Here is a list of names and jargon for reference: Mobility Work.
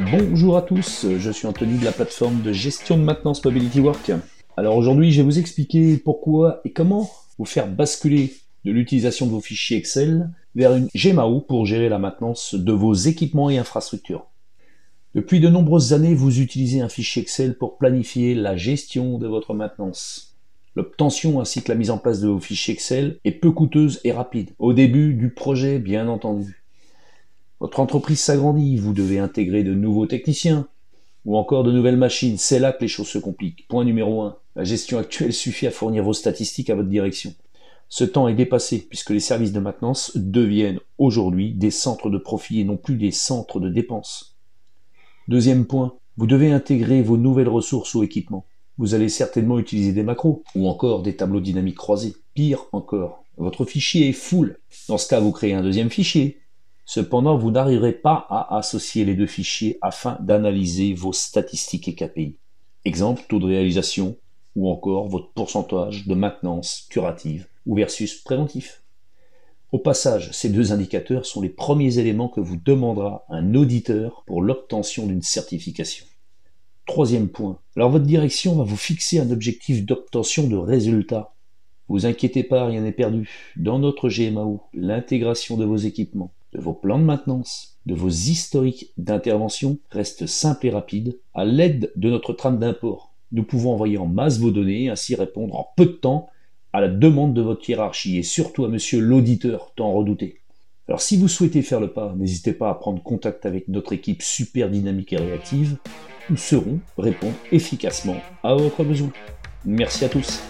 Bonjour à tous, je suis Anthony de la plateforme de gestion de maintenance Mobility Work. Alors aujourd'hui, je vais vous expliquer pourquoi et comment vous faire basculer de l'utilisation de vos fichiers Excel vers une GMAO pour gérer la maintenance de vos équipements et infrastructures. Depuis de nombreuses années, vous utilisez un fichier Excel pour planifier la gestion de votre maintenance. L'obtention ainsi que la mise en place de vos fichiers Excel est peu coûteuse et rapide, au début du projet bien entendu. Votre entreprise s'agrandit, vous devez intégrer de nouveaux techniciens ou encore de nouvelles machines. C'est là que les choses se compliquent. Point numéro 1. La gestion actuelle suffit à fournir vos statistiques à votre direction. Ce temps est dépassé puisque les services de maintenance deviennent aujourd'hui des centres de profit et non plus des centres de dépenses. Deuxième point. Vous devez intégrer vos nouvelles ressources ou équipements. Vous allez certainement utiliser des macros ou encore des tableaux dynamiques croisés. Pire encore, votre fichier est full. Dans ce cas, vous créez un deuxième fichier. Cependant, vous n'arriverez pas à associer les deux fichiers afin d'analyser vos statistiques et KPI. Exemple, taux de réalisation ou encore votre pourcentage de maintenance curative ou versus préventif. Au passage, ces deux indicateurs sont les premiers éléments que vous demandera un auditeur pour l'obtention d'une certification. Troisième point. Alors votre direction va vous fixer un objectif d'obtention de résultats. Vous inquiétez pas, rien n'est perdu. Dans notre GMAO, l'intégration de vos équipements, de vos plans de maintenance, de vos historiques d'intervention reste simple et rapide. À l'aide de notre trame d'import, nous pouvons envoyer en masse vos données et ainsi répondre en peu de temps à la demande de votre hiérarchie et surtout à monsieur l'auditeur tant redouté. Alors si vous souhaitez faire le pas, n'hésitez pas à prendre contact avec notre équipe super dynamique et réactive. Nous saurons répondre efficacement à votre besoin. Merci à tous.